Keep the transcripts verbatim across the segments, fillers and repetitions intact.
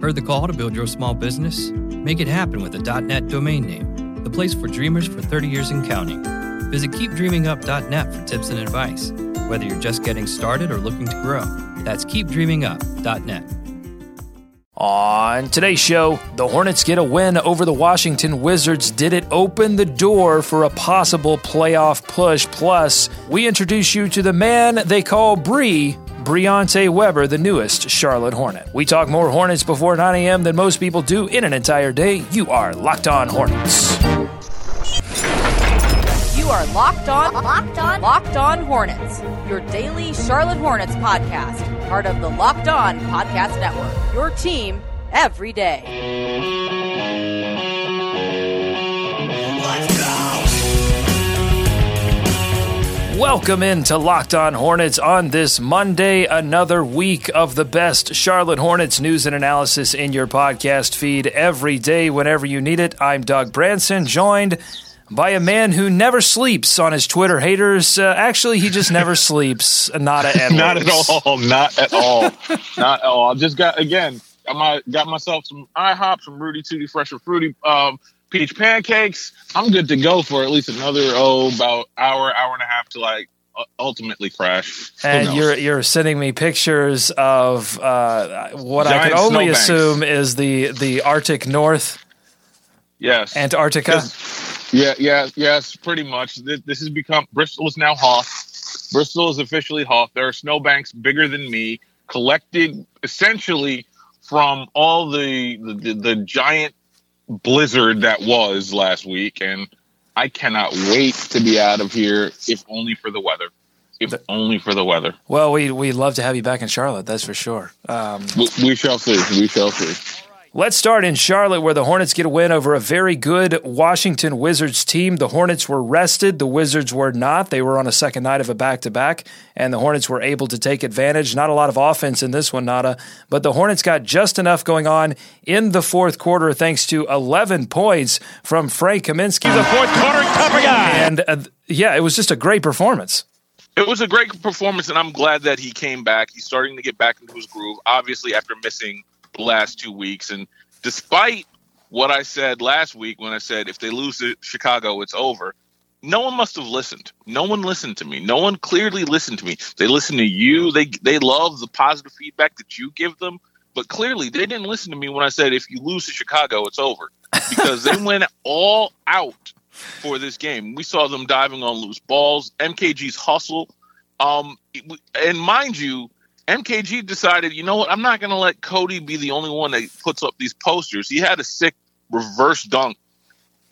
Heard the call to build your small business? Make it happen with a .net domain name, the place for dreamers for thirty years and counting. Visit keep dreaming up dot net for tips and advice, whether you're just getting started or looking to grow. That's keep dreaming up dot net. On today's show, the Hornets get a win over the Washington Wizards. Did it open the door for a possible playoff push? Plus, we introduce you to the man they call Bree, Briante Weber, the newest Charlotte Hornet. We talk more Hornets before nine a.m. than most people do in an entire day. You are Locked On Hornets. You are Locked On, Locked On, Locked On Hornets, your daily Charlotte Hornets podcast. Part of the Locked On Podcast Network, your team every day. Let's go! Welcome into Locked On Hornets on this Monday, another week of the best Charlotte Hornets news and analysis in your podcast feed every day whenever you need it. I'm Doug Branson, joined by a man who never sleeps on his Twitter haters. Uh, actually, he just never sleeps. Not at not at all. Not at all. Not at all. I just got again. I my, got myself some IHOP, some Rudy Tooty Fresh and Fruity um, peach pancakes. I'm good to go for at least another oh about hour, hour and a half to like ultimately crash. And you're you're sending me pictures of uh, what Giant I can only snowbanks. assume is the the Arctic North. Yes, Antarctica. Yeah, yeah, yes, pretty much. This, this has become Bristol is now Hoth. Bristol is officially Hoth. There are snowbanks bigger than me, collected essentially from all the the, the the giant blizzard that was last week, and I cannot wait to be out of here, if only for the weather. If only for the weather. Well, we we'd love to have you back in Charlotte, that's for sure. Um, we, we shall see. We shall see. Let's start in Charlotte, where the Hornets get a win over a very good Washington Wizards team. The Hornets were rested. The Wizards were not. They were on a second night of a back-to-back, and the Hornets were able to take advantage. Not a lot of offense in this one, Nada, but the Hornets got just enough going on in the fourth quarter thanks to eleven points from Frank Kaminsky. The fourth quarter cover guy. And, uh, yeah, it was just a great performance. It was a great performance, and I'm glad that he came back. He's starting to get back into his groove, obviously after missing the last two weeks. And despite what I said last week when I said if they lose to Chicago, it's over, no one must have listened. No one listened to me. No one clearly listened to me. They listened to you. They they love the positive feedback that you give them. But clearly they didn't listen to me when I said if you lose to Chicago, it's over. Because they went all out for this game. We saw them diving on loose balls, M K G's hustle. Um, and mind you, M K G decided, you know what, I'm not going to let Cody be the only one that puts up these posters. He had a sick reverse dunk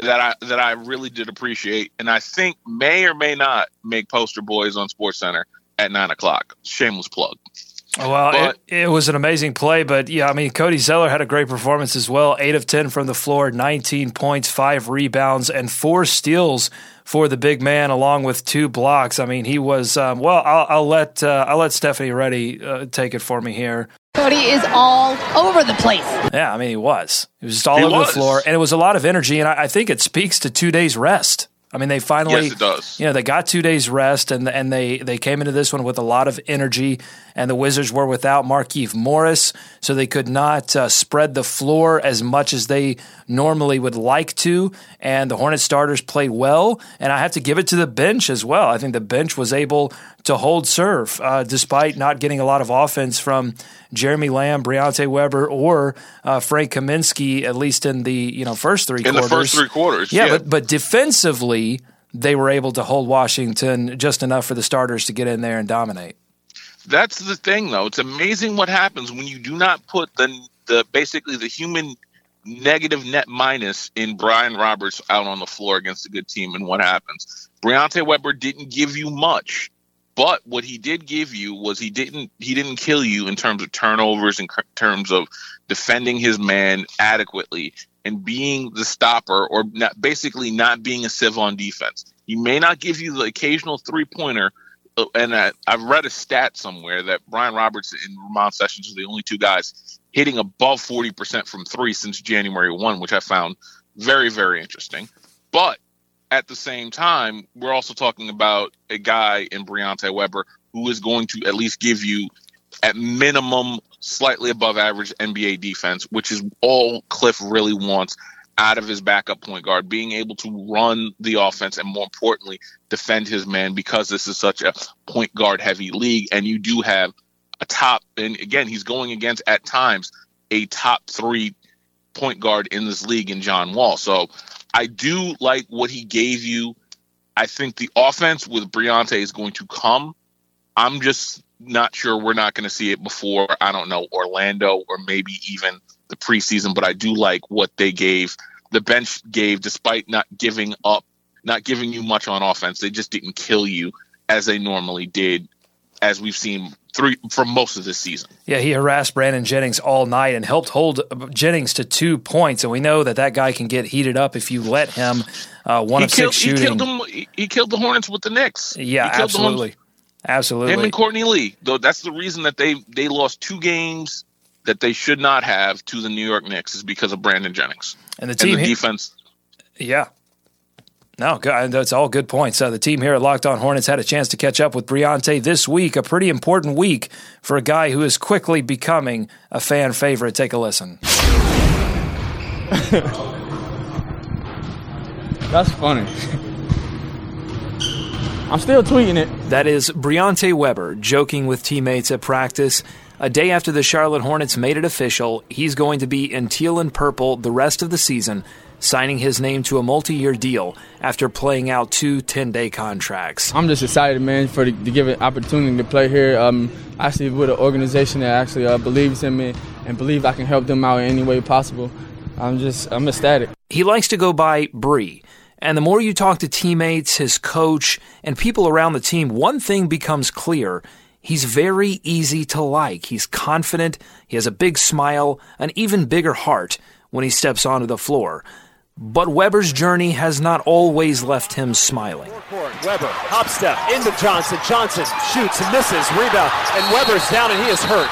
that I that I really did appreciate, and I think may or may not make poster boys on SportsCenter at nine o'clock. Shameless plug. Well, but, it, it was an amazing play, but, yeah, I mean, Cody Zeller had a great performance as well. eight of ten from the floor, nineteen points, five rebounds, and four steals for the big man, along with two blocks. I mean, he was um, – well, I'll, I'll let uh, I'll let Stephanie Reddy uh, take it for me here. Cody is all over the place. Yeah, I mean, he was. He was just all he over was. the floor, and it was a lot of energy, and I, I think it speaks to two days rest. I mean, they finally, yes, it does. You know, they got two days rest, and and they, they came into this one with a lot of energy, and the Wizards were without Markieff Morris, so they could not uh, spread the floor as much as they normally would like to, and the Hornets starters played well, and I have to give it to the bench as well. I think the bench was able to hold serve, uh, despite not getting a lot of offense from Jeremy Lamb, Briante Weber, or uh, Frank Kaminsky, at least in the you know first three in quarters. In the first three quarters, yeah. yeah. But, but defensively, they were able to hold Washington just enough for the starters to get in there and dominate. That's the thing, though. It's amazing what happens when you do not put the the basically the human negative net minus in Brian Roberts out on the floor against a good team, and what happens? Briante Weber didn't give you much, but what he did give you was he didn't he didn't kill you in terms of turnovers, in terms of defending his man adequately, and being the stopper, or not, basically not being a sieve on defense. He may not give you the occasional three-pointer, and I, I've read a stat somewhere that Brian Roberts and Ramon Sessions are the only two guys hitting above forty percent from three since January first, which I found very, very interesting. But at the same time, we're also talking about a guy in Briante Weber who is going to at least give you at minimum, slightly above average N B A defense, which is all Cliff really wants out of his backup point guard, being able to run the offense and, more importantly, defend his man, because this is such a point guard heavy league. And you do have a top, and again, he's going against at times a top three point guard in this league in John Wall. So I do like what he gave you. I think the offense with Briante is going to come. I'm just not sure we're not going to see it before, I don't know, Orlando or maybe even the preseason, but I do like what they gave. The bench gave, despite not giving up, not giving you much on offense. They just didn't kill you as they normally did, as we've seen through for most of this season. Yeah, he harassed Brandon Jennings all night and helped hold Jennings to two points. And we know that that guy can get heated up if you let him. Uh, one he of killed, six shooting. He killed, him, he killed the Hornets with the Knicks. Yeah, absolutely. Absolutely. Him and Courtney Lee, though, that's the reason that they they lost two games that they should not have to the New York Knicks, is because of Brandon Jennings and the team and the he, defense. Yeah. No, that's all good points. Uh, the team here at Locked On Hornets had a chance to catch up with Briante this week, a pretty important week for a guy who is quickly becoming a fan favorite. Take a listen. That's funny. I'm still tweeting it. That is Briante Weber joking with teammates at practice. A day after the Charlotte Hornets made it official, he's going to be in teal and purple the rest of the season, signing his name to a multi-year deal after playing out two ten-day contracts. I'm just excited, man, for the, to give an opportunity to play here. Um, actually, with an organization that actually uh, believes in me and believes I can help them out in any way possible. I'm just, I'm ecstatic. He likes to go by Bree. And the more you talk to teammates, his coach, and people around the team, one thing becomes clear. He's very easy to like. He's confident. He has a big smile, an even bigger heart when he steps onto the floor. But Weber's journey has not always left him smiling. Weber, hop step, into Johnson. Johnson shoots and misses, rebound, and Weber's down and he is hurt.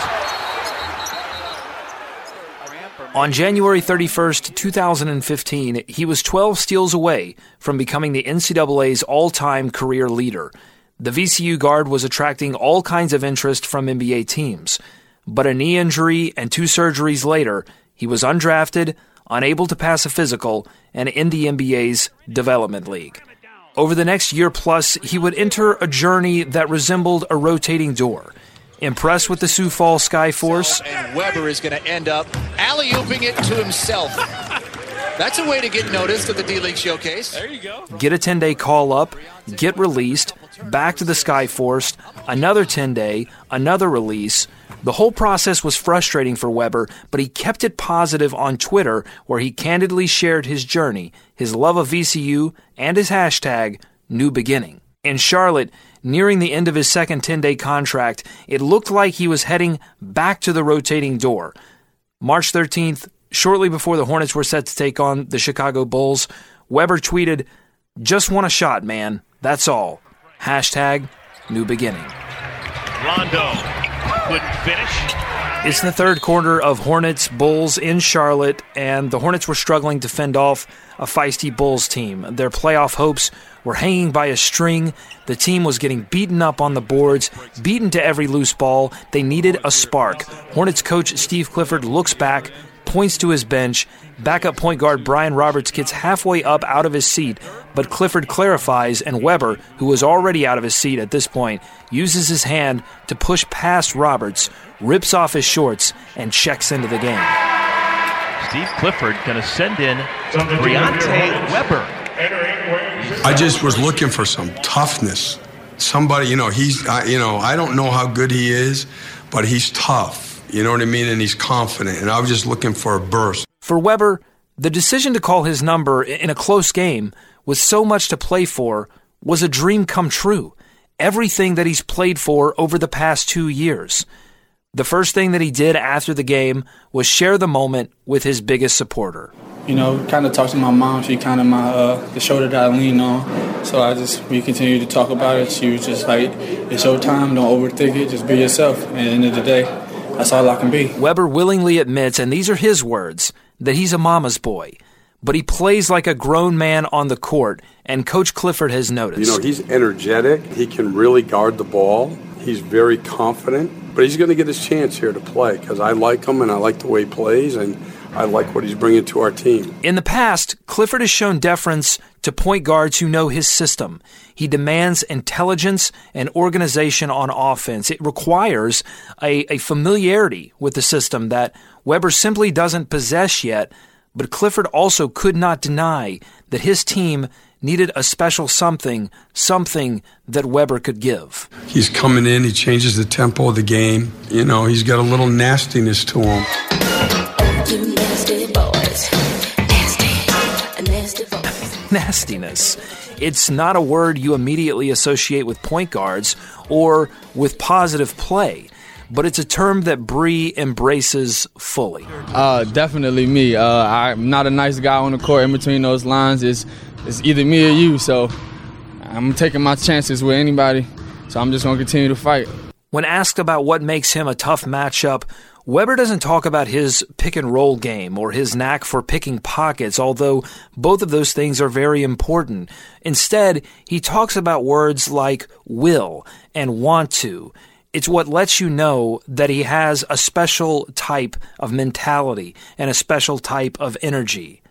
On January thirty-first, twenty fifteen, he was twelve steals away from becoming the N C double A's all-time career leader. The V C U guard was attracting all kinds of interest from N B A teams. But a knee injury and two surgeries later, he was undrafted, unable to pass a physical, and in the N B A's development league. Over the next year plus, he would enter a journey that resembled a rotating door. Impressed with the Sioux Falls Skyforce. And Weber is going to end up alley-ooping it to himself. That's a way to get noticed at the D-League Showcase. There you go. Get a ten-day call-up, get released, back to the Skyforce, another ten-day, another release. The whole process was frustrating for Weber, but he kept it positive on Twitter, where he candidly shared his journey, his love of V C U, and his hashtag, New Beginning. In Charlotte, nearing the end of his second ten-day contract, it looked like he was heading back to the rotating door. March thirteenth, shortly before the Hornets were set to take on the Chicago Bulls, Weber tweeted, "Just want a shot, man. That's all. Hashtag New Beginning." Rondo couldn't finish. It's the third quarter of Hornets Bulls in Charlotte, and the Hornets were struggling to fend off a feisty Bulls team. Their playoff hopes were hanging by a string. The team was getting beaten up on the boards, beaten to every loose ball. They needed a spark. Hornets coach Steve Clifford looks back, points to his bench. Backup point guard Brian Roberts gets halfway up out of his seat, but Clifford clarifies, and Weber, who was already out of his seat at this point, uses his hand to push past Roberts, rips off his shorts, and checks into the game. Steve Clifford going to send in Briante Weber. I just was looking for some toughness. Somebody, you know, he's, I, you know, I don't know how good he is, but he's tough. You know what I mean? And he's confident. And I was just looking for a burst. For Weber, the decision to call his number in a close game with so much to play for was a dream come true. Everything that he's played for over the past two years. The first thing that he did after the game was share the moment with his biggest supporter. You know, kind of talked to my mom. She kind of my uh, the shoulder that I lean on. So I just, we continued to talk about it. She was just like, it's your time. Don't overthink it. Just be yourself. And at the end of the day, that's all I can be. Weber willingly admits, and these are his words, that he's a mama's boy. But he plays like a grown man on the court, and Coach Clifford has noticed. You know, he's energetic. He can really guard the ball. He's very confident. but he's going to get his chance here to play because I like him and I like the way he plays and I like what he's bringing to our team. In the past, Clifford has shown deference to point guards who know his system. He demands intelligence and organization on offense. It requires a, a familiarity with the system that Weber simply doesn't possess yet, but Clifford also could not deny that his team needed a special something, something that Weber could give. He's coming in, he changes the tempo of the game. You know, he's got a little nastiness to him. You nasty boys. Nasty. Nasty boys. Nastiness. It's not a word you immediately associate with point guards or with positive play, but it's a term that Bree embraces fully. Uh, definitely me. Uh, I'm not a nice guy on the court. In between those lines, it's, it's either me or you, so I'm taking my chances with anybody, so I'm just going to continue to fight. When asked about what makes him a tough matchup, Weber doesn't talk about his pick-and-roll game or his knack for picking pockets, although both of those things are very important. Instead, he talks about words like will and want to. It's what lets you know that he has a special type of mentality and a special type of energy.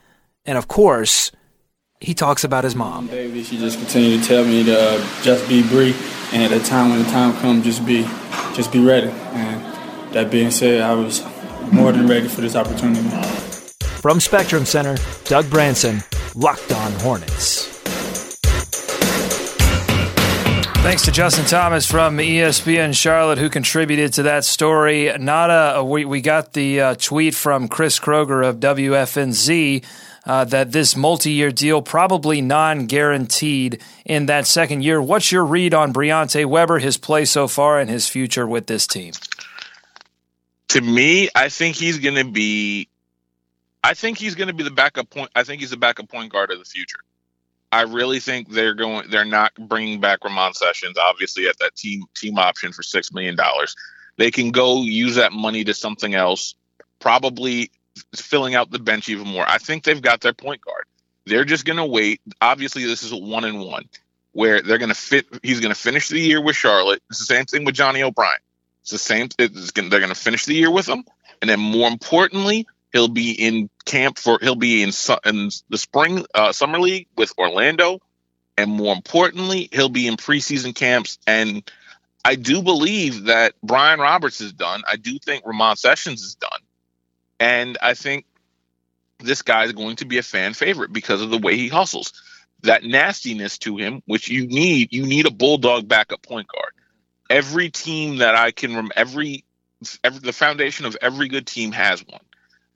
And of course, he talks about his mom. Baby, she just continued to tell me to uh, just be Bree, and at the time when the time comes, just be, just be ready. And that being said, I was more than ready for this opportunity. From Spectrum Center, Doug Branson, Locked On Hornets. Thanks to Justin Thomas from E S P N Charlotte, who contributed to that story. Not a, we, we got the uh, tweet from Chris Kroger of W F N Z uh, that this multi-year deal probably non-guaranteed in that second year. What's your read on Briante Weber, his play so far, and his future with this team? To me, I think he's going to be. I think he's going to be the backup point. I think he's the backup point guard of the future. I really think they're going. They're not bringing back Ramon Sessions, obviously, at that team team option for six million dollars. They can go use that money to something else, probably filling out the bench even more. I think they've got their point guard. They're just going to wait. Obviously, this is a one and one where they're going to fit. He's going to finish the year with Charlotte. It's the same thing with Johnny O'Brien. It's the same. It's gonna, they're going to finish the year with him, and then more importantly, he'll be in camp for he'll be in, su- in the spring uh, summer league with Orlando. And more importantly, he'll be in preseason camps. And I do believe that Brian Roberts is done. I do think Ramon Sessions is done. And I think this guy is going to be a fan favorite because of the way he hustles, that nastiness to him, which you need. You need a bulldog backup point guard. Every team that I can remember, every, every the foundation of every good team has one.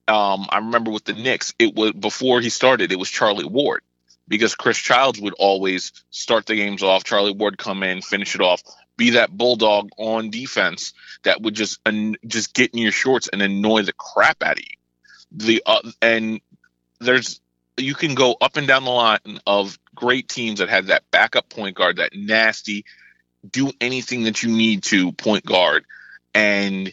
Um, I remember with the Knicks, it was before he started, it was Charlie Ward, because Chris Childs would always start the games off. Charlie Ward come in, finish it off, be that bulldog on defense that would just uh, just get in your shorts and annoy the crap out of you. The uh, and there's you can go up and down the line of great teams that had that backup point guard, that nasty, do anything that you need to point guard. And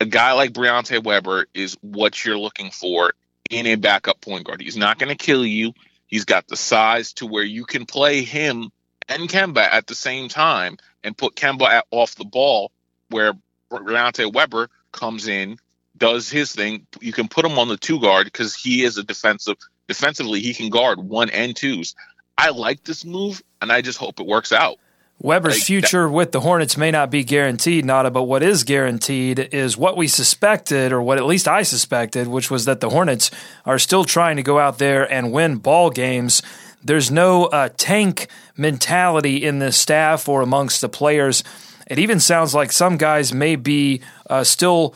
a guy like Briante Weber is what you're looking for in a backup point guard. He's not going to kill you. He's got the size to where you can play him and Kemba at the same time and put Kemba at, off the ball where Briante Weber comes in, does his thing. You can put him on the two guard because he is a defensive. Defensively, he can guard one and twos. I like this move, and I just hope it works out. Weber's future with the Hornets may not be guaranteed, Nada, but what is guaranteed is what we suspected, or what at least I suspected, which was that the Hornets are still trying to go out there and win ball games. There's no uh, tank mentality in the staff or amongst the players. It even sounds like some guys may be uh, still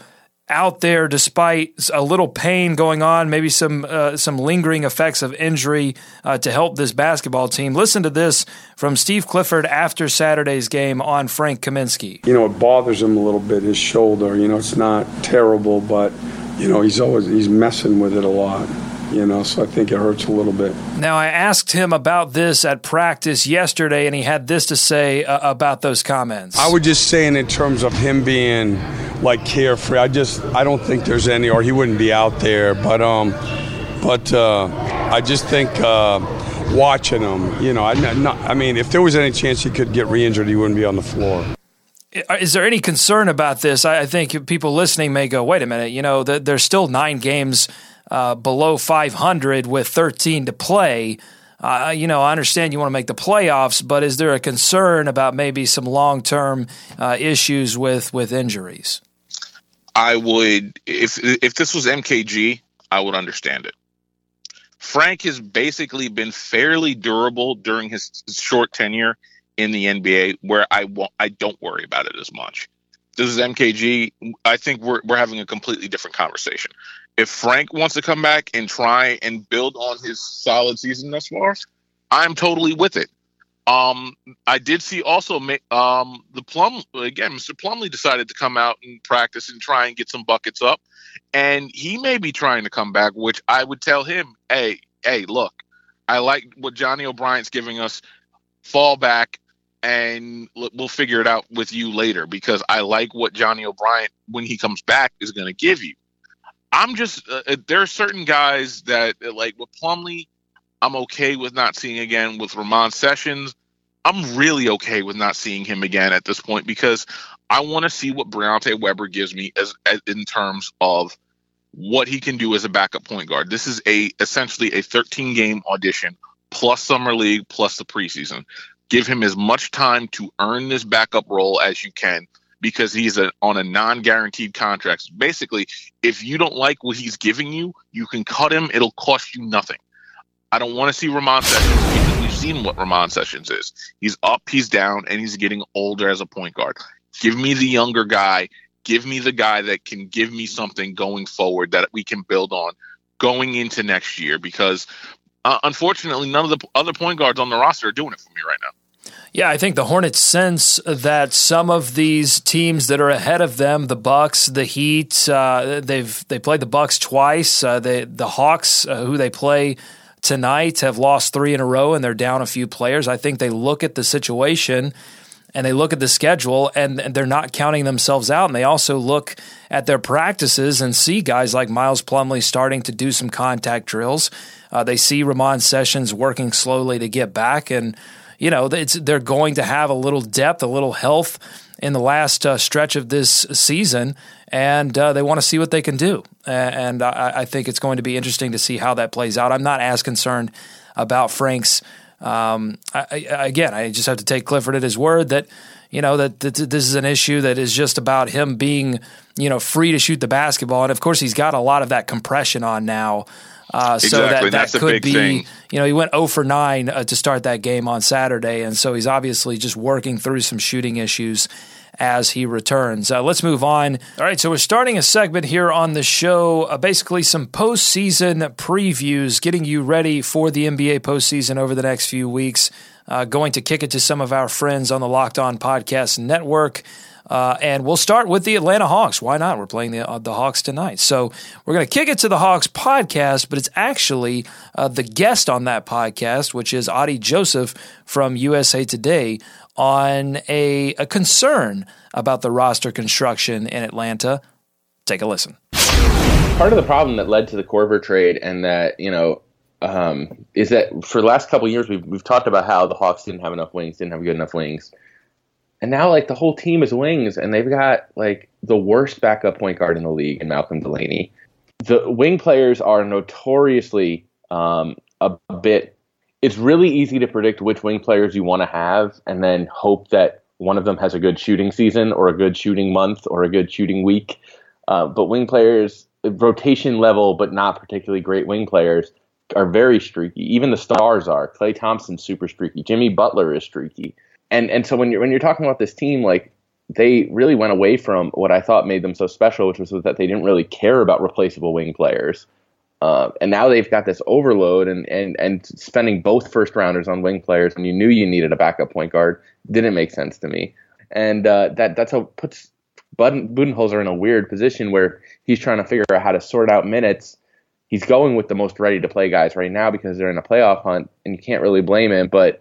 out there despite a little pain going on, maybe some uh, some lingering effects of injury uh, to help this basketball team. Listen to this from Steve Clifford after Saturday's game on Frank Kaminsky. You know, it bothers him a little bit, his shoulder. You know, it's not terrible, but, you know, he's always he's messing with it a lot. You know, so I think it hurts a little bit. Now, I asked him about this at practice yesterday, and he had this to say uh, about those comments. I was just saying in terms of him being, like, carefree. I just, I don't think there's any, or he wouldn't be out there. But, um, but uh, I just think uh, watching him, you know, I, not, I mean, if there was any chance he could get re-injured, he wouldn't be on the floor. Is there any concern about this? I think people listening may go, wait a minute, you know, there's still nine games uh, below five hundred with thirteen to play. Uh, you know, I understand you want to make the playoffs, but is there a concern about maybe some long-term uh, issues with, with injuries? I would, if if this was M K G, I would understand it. Frank has basically been fairly durable during his short tenure in the N B A, where I won't, I don't worry about it as much. This is M K G. I think we're we're having a completely different conversation. If Frank wants to come back and try and build on his solid season thus far, I'm totally with it. Um, I did see also um, the Plum again. Mister Plumlee decided to come out and practice and try and get some buckets up, and he may be trying to come back. Which I would tell him, hey, hey, look, I like what Johnny O'Brien's giving us. Fall back, and we'll figure it out with you later, because I like what Johnny O'Brien, when he comes back, is going to give you. I'm just uh, there are certain guys that, like with Plumlee, I'm okay with not seeing again. With Ramon Sessions, I'm really okay with not seeing him again at this point, because I want to see what Briante Weber gives me as, as in terms of what he can do as a backup point guard. This is a essentially a thirteen game audition plus summer league plus the preseason. Give him as much time to earn this backup role as you can, because he's a, on a non-guaranteed contract. Basically, if you don't like what he's giving you, you can cut him. It'll cost you nothing. I don't want to see Ramon Sessions, because we've seen what Ramon Sessions is. He's up, he's down, and he's getting older as a point guard. Give me the younger guy. Give me the guy that can give me something going forward that we can build on going into next year, because uh, unfortunately none of the other point guards on the roster are doing it for me right now. Yeah, I think the Hornets sense that some of these teams that are ahead of them, the Bucks, the Heat, uh, they've they played the Bucks twice. Uh, they, the Hawks, uh, who they play tonight, have lost three in a row, and they're down a few players. I think they look at the situation and they look at the schedule, and, and they're not counting themselves out. And they also look at their practices and see guys like Miles Plumlee starting to do some contact drills. Uh, they see Ramon Sessions working slowly to get back, and you know, it's, they're going to have a little depth, a little health in the last uh, stretch of this season, and uh, they want to see what they can do. And I, I think it's going to be interesting to see how that plays out. I'm not as concerned about Frank's. Um, I, I, again, I just have to take Clifford at his word that, you know, that, that this is an issue that is just about him being, you know, free to shoot the basketball. And, of course, he's got a lot of that compression on now. Uh, so exactly. that, that could be, thing. You know, he went oh for nine uh, to start that game on Saturday, and so he's obviously just working through some shooting issues as he returns. Uh, let's move on. All right, so we're starting a segment here on the show, uh, basically some postseason previews, getting you ready for the N B A postseason over the next few weeks. Uh, going to kick it to some of our friends on the Locked On Podcast Network. Uh, and we'll start with the Atlanta Hawks. Why not? We're playing the uh, the Hawks tonight. So we're going to kick it to the Hawks podcast, but it's actually uh, the guest on that podcast, which is Adi Joseph from U S A Today, on a, a concern about the roster construction in Atlanta. Take a listen. Part of the problem that led to the Korver trade, and that, you know, um, is that for the last couple of years, we've, we've talked about how the Hawks didn't have enough wings, didn't have good enough wings. And now, like, the whole team is wings, and they've got, like, the worst backup point guard in the league in Malcolm Delaney. The wing players are notoriously um, a bit – it's really easy to predict which wing players you want to have and then hope that one of them has a good shooting season or a good shooting month or a good shooting week. Uh, but wing players, rotation level but not particularly great wing players, are very streaky. Even the stars are. Klay Thompson's super streaky. Jimmy Butler is streaky. And and so when you're when you're talking about this team, like, they really went away from what I thought made them so special, which was that they didn't really care about replaceable wing players. Uh, and now they've got this overload and, and, and spending both first rounders on wing players when you knew you needed a backup point guard didn't make sense to me. And uh, that that's how puts Budenholzer in a weird position where he's trying to figure out how to sort out minutes. He's going with the most ready-to-play guys right now because they're in a playoff hunt, and you can't really blame him, but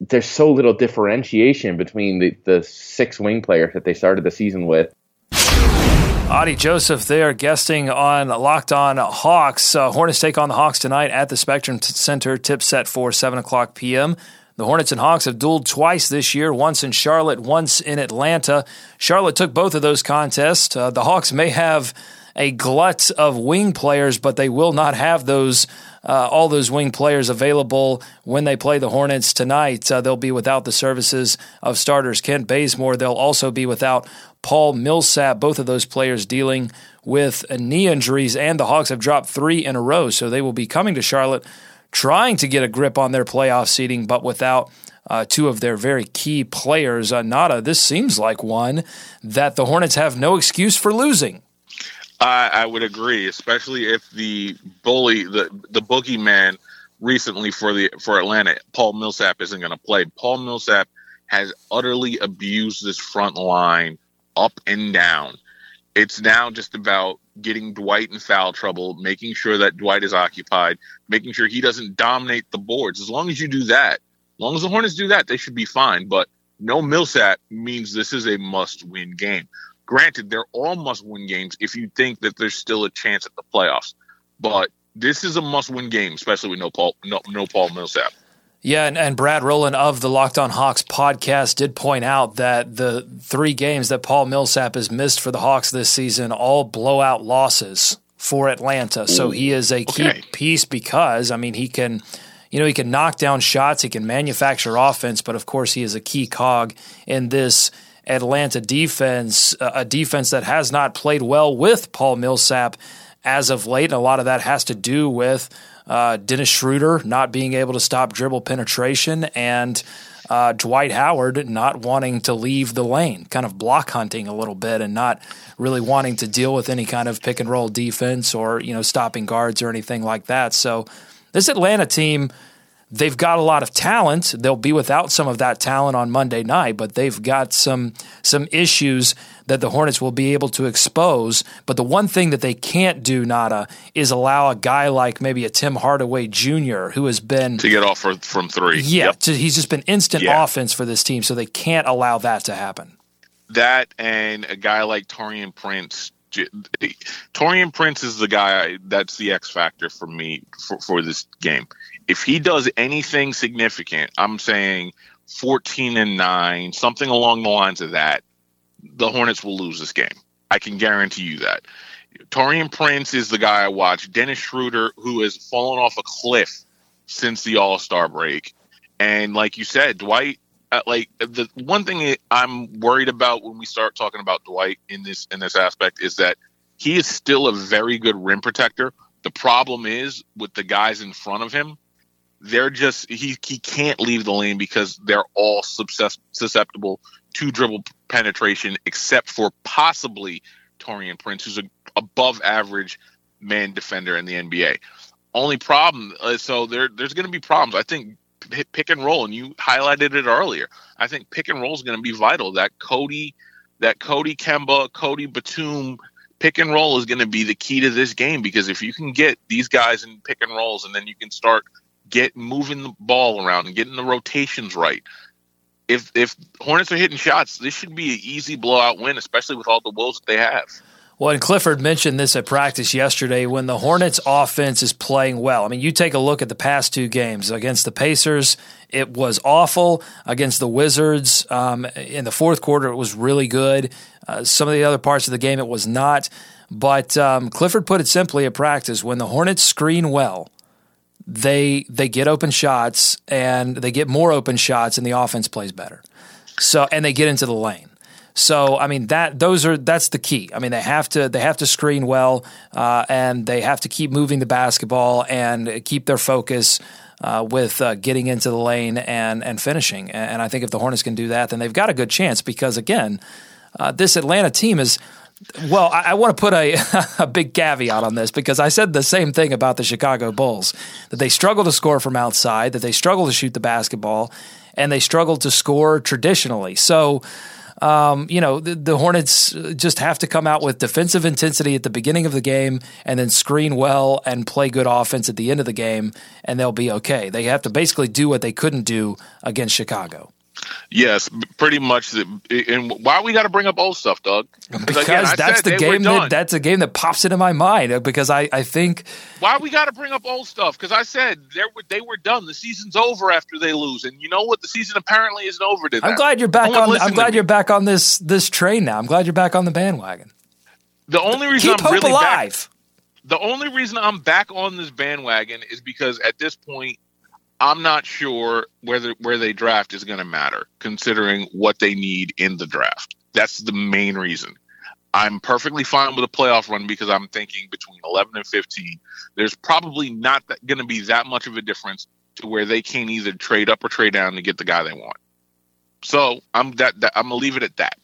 there's so little differentiation between the, the six wing players that they started the season with. Adi Joseph there, guesting on Locked On Hawks. Uh, Hornets take on the Hawks tonight at the Spectrum Center. Tip set for seven o'clock p m The Hornets and Hawks have dueled twice this year, once in Charlotte, once in Atlanta. Charlotte took both of those contests. Uh, the Hawks may have a glut of wing players, but they will not have those uh, all those wing players available when they play the Hornets tonight. Uh, they'll be without the services of starters Kent Bazemore. They'll also be without Paul Millsap, both of those players dealing with knee injuries, and the Hawks have dropped three in a row, so they will be coming to Charlotte trying to get a grip on their playoff seeding, but without Uh, two of their very key players. Uh, Nada, this seems like one that the Hornets have no excuse for losing. I, I would agree, especially if the bully, the the boogeyman recently for the for Atlanta, Paul Millsap, isn't going to play. Paul Millsap has utterly abused this front line up and down. It's now just about getting Dwight in foul trouble, making sure that Dwight is occupied, making sure he doesn't dominate the boards. As long as you do that, As long as the Hornets do that, they should be fine. But no Millsap means this is a must-win game. Granted, they're all must-win games if you think that there's still a chance at the playoffs. But this is a must-win game, especially with no Paul, no, no Paul Millsap. Yeah, and, and Brad Rowland of the Locked On Hawks podcast did point out that the three games that Paul Millsap has missed for the Hawks this season, all blowout losses for Atlanta. Ooh, so he is a key okay. piece because, I mean, he can – You know, he can knock down shots, he can manufacture offense, but of course he is a key cog in this Atlanta defense, a defense that has not played well with Paul Millsap as of late, and a lot of that has to do with uh, Dennis Schroeder not being able to stop dribble penetration and uh, Dwight Howard not wanting to leave the lane, kind of block hunting a little bit and not really wanting to deal with any kind of pick-and-roll defense or, you know, stopping guards or anything like that. So this Atlanta team, they've got a lot of talent. They'll be without some of that talent on Monday night, but they've got some some issues that the Hornets will be able to expose. But the one thing that they can't do, Nada, is allow a guy like maybe a Tim Hardaway Junior who has been— To get off for, from three. Yeah, yep. to, he's just been instant yeah. offense for this team, so they can't allow that to happen. That and a guy like Taurean Prince— Taurean Prince is the guy that's the X factor for me for, for this game. If he does anything significant, I'm saying fourteen and nine, something along the lines of that, the Hornets will lose this game. I can guarantee you that. Taurean Prince is the guy I watch. Dennis Schroeder, who has fallen off a cliff since the All-Star break. And like you said, Dwight, Uh, like the one thing I'm worried about when we start talking about Dwight in this in this aspect is that he is still a very good rim protector. The problem is with the guys in front of him, they're just he he can't leave the lane because they're all susceptible to dribble penetration, except for possibly Taurean Prince, who's an above average man defender in the N B A. Only problem, uh, so there there's going to be problems. I think. Pick and roll, and you highlighted it earlier. I think pick and roll is going to be vital. That Cody, that Cody Kemba, Cody Batum pick and roll is going to be the key to this game, because if you can get these guys in pick and rolls, and then you can start get moving the ball around and getting the rotations right. If if Hornets are hitting shots, this should be an easy blowout win, especially with all the woes that they have. Well, and Clifford mentioned this at practice yesterday, when the Hornets' offense is playing well. I mean, you take a look at the past two games. Against the Pacers, it was awful. Against the Wizards, um, in the fourth quarter, it was really good. Uh, some of the other parts of the game, it was not. But um, Clifford put it simply at practice, when the Hornets screen well, they they get open shots, and they get more open shots, and the offense plays better. So, and they get into the lane. So I mean that those are that's the key. I mean they have to they have to screen well, uh, and they have to keep moving the basketball and keep their focus uh, with uh, getting into the lane and and finishing. And I think if the Hornets can do that, then they've got a good chance, because again, uh, this Atlanta team is. Well, I, I want to put a, a big caveat on this, because I said the same thing about the Chicago Bulls, that they struggle to score from outside, that they struggle to shoot the basketball, and they struggle to score traditionally. So. Um, you know, the, the Hornets just have to come out with defensive intensity at the beginning of the game, and then screen well and play good offense at the end of the game, and they'll be okay. They have to basically do what they couldn't do against Chicago. Yes, pretty much. The, and why we got to bring up old stuff, Doug? Because again, that's the game that that's a game that pops into my mind. Because I, I think why we got to bring up old stuff? Because I said they were they were done. The season's over after they lose, and you know what? The season apparently isn't over. To I'm that. glad you're back on. I'm glad you're back on this this train now. I'm glad you're back on the bandwagon. The only reason Keep I'm hope really alive. Back, the only reason I'm back on this bandwagon is because at this point, I'm not sure whether where they draft is going to matter, considering what they need in the draft. That's the main reason. I'm perfectly fine with a playoff run because I'm thinking between eleven and fifteen, there's probably not going to be that much of a difference to where they can't either trade up or trade down to get the guy they want. So I'm that, that I'm gonna leave it at that.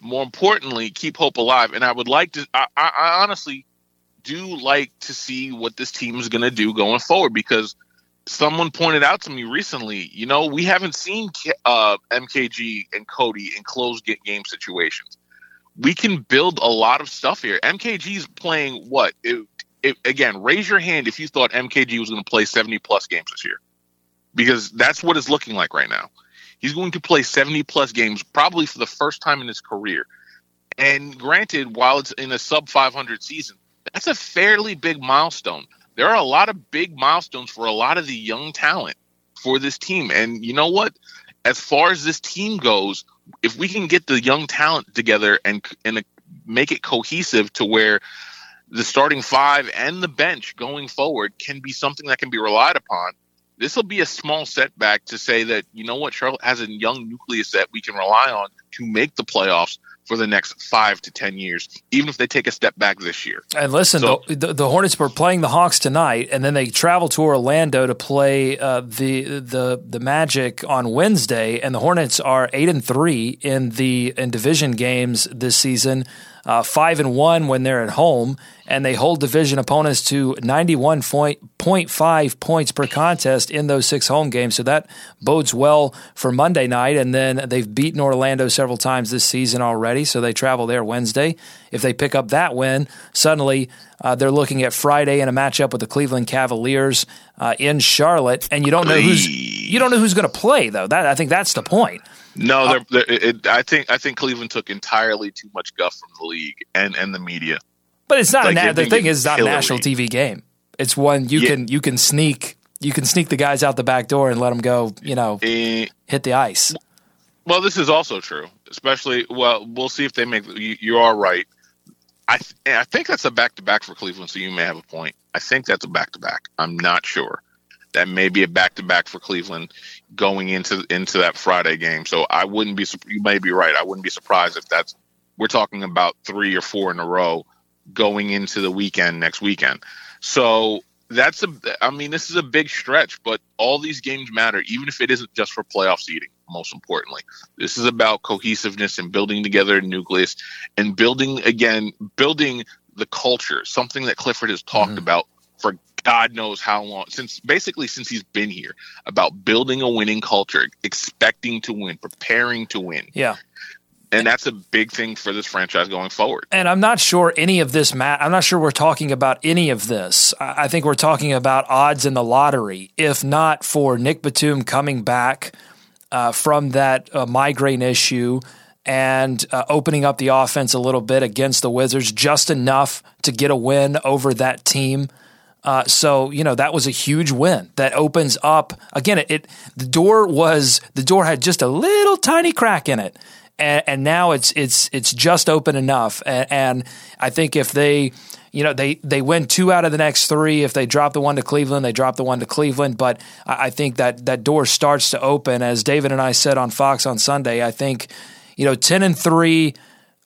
More importantly, keep hope alive. And I would like to. I, I, I honestly do like to see what this team is going to do going forward because. Someone pointed out to me recently, you know, we haven't seen uh, M K G and Cody in closed game situations. We can build a lot of stuff here. M K G's playing what? It, it, again, raise your hand if you thought M K G was going to play seventy-plus games this year. Because that's what it's looking like right now. He's going to play seventy-plus games probably for the first time in his career. And granted, while it's in a sub five hundred season, that's a fairly big milestone. There are a lot of big milestones for a lot of the young talent for this team. And you know what? As far as this team goes, if we can get the young talent together and and make it cohesive to where the starting five and the bench going forward can be something that can be relied upon, this will be a small setback to say that, you know what, Charlotte has a young nucleus that we can rely on to make the playoffs for the next five to ten years, even if they take a step back this year. And listen, so, the, the, the Hornets were playing the Hawks tonight, and then they travel to Orlando to play uh, the the the Magic on Wednesday. And the Hornets are eight and three in the in division games this season, uh, five and one when they're at home, and they hold division opponents to ninety one point point five points per contest in those six home games. So that bodes well for Monday night. And then they've beaten Orlando several times this season already. So they travel there Wednesday. If they pick up that win, suddenly uh, they're looking at Friday in a matchup with the Cleveland Cavaliers uh, in Charlotte, and you don't know who's you don't know who's going to play though. That I think that's the point. No, uh, they're, they're, it, I think I think Cleveland took entirely too much guff from the league and, and the media. But it's not like na- the thing is it's not a national T V game. It's one you yeah. can you can sneak you can sneak the guys out the back door and let them go. You know, uh, hit the ice. Well, this is also true, especially, well, we'll see if they make, you, you are right. I th- I think that's a back-to-back for Cleveland, so you may have a point. I think that's a back-to-back. I'm not sure. That may be a back-to-back for Cleveland going into into that Friday game. So I wouldn't be, you may be right. I wouldn't be surprised if that's, we're talking about three or four in a row going into the weekend next weekend. So that's a, I mean, this is a big stretch, but all these games matter, even if it isn't just for playoff seeding. Most importantly, this is about cohesiveness and building together a nucleus and building again, building the culture, something that Clifford has talked mm-hmm. about for God knows how long, since basically since he's been here, about building a winning culture, expecting to win, preparing to win. Yeah. And that's a big thing for this franchise going forward. And I'm not sure any of this, Matt, I'm not sure we're talking about any of this. I think we're talking about odds in the lottery, if not for Nick Batum coming back Uh, from that uh, migraine issue and uh, opening up the offense a little bit against the Wizards, just enough to get a win over that team. Uh, so, you know, that was a huge win that opens up again. It, it the door was the door had just a little tiny crack in it. And, and now it's it's it's just open enough. And, and I think if they, you know, they, they win two out of the next three. If they drop the one to Cleveland, they drop the one to Cleveland. But I, I think that that door starts to open. As David and I said on Fox on Sunday, I think, you know, ten and three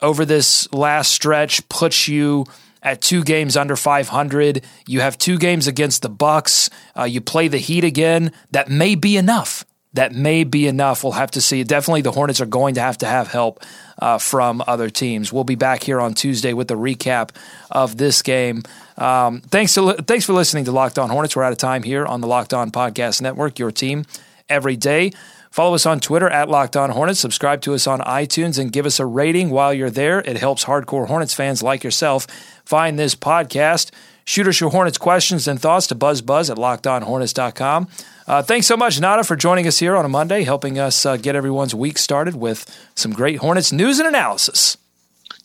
over this last stretch puts you at two games under five hundred. You have two games against the Bucks. Uh, you play the Heat again. That may be enough. That may be enough. We'll have to see. Definitely the Hornets are going to have to have help uh, from other teams. We'll be back here on Tuesday with the recap of this game. Um, thanks to, thanks for listening to Locked On Hornets. We're out of time here on the Locked On Podcast Network, your team every day. Follow us on Twitter at Locked On Hornets. Subscribe to us on iTunes and give us a rating while you're there. It helps hardcore Hornets fans like yourself find this podcast. Shoot us your Hornets questions and thoughts to buzzbuzz at locked on hornets dot com. Uh, thanks so much, Nada, for joining us here on a Monday, helping us uh, get everyone's week started with some great Hornets news and analysis.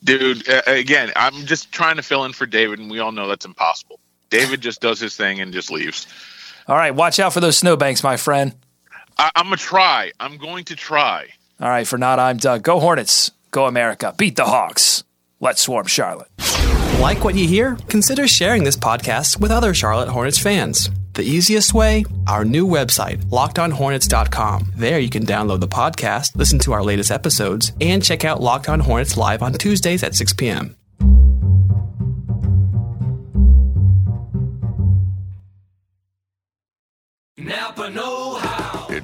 Dude, uh, again, I'm just trying to fill in for David, and we all know that's impossible. David just does his thing and just leaves. All right, watch out for those snowbanks, my friend. I- I'm going to try. I'm going to try. All right, for Nada, I'm Doug. Go Hornets. Go America. Beat the Hawks. Let's swarm Charlotte. Like what you hear? Consider sharing this podcast with other Charlotte Hornets fans. The easiest way? Our new website, locked on hornets dot com. There you can download the podcast, listen to our latest episodes, and check out Locked On Hornets live on Tuesdays at six p.m. Napa know-how. It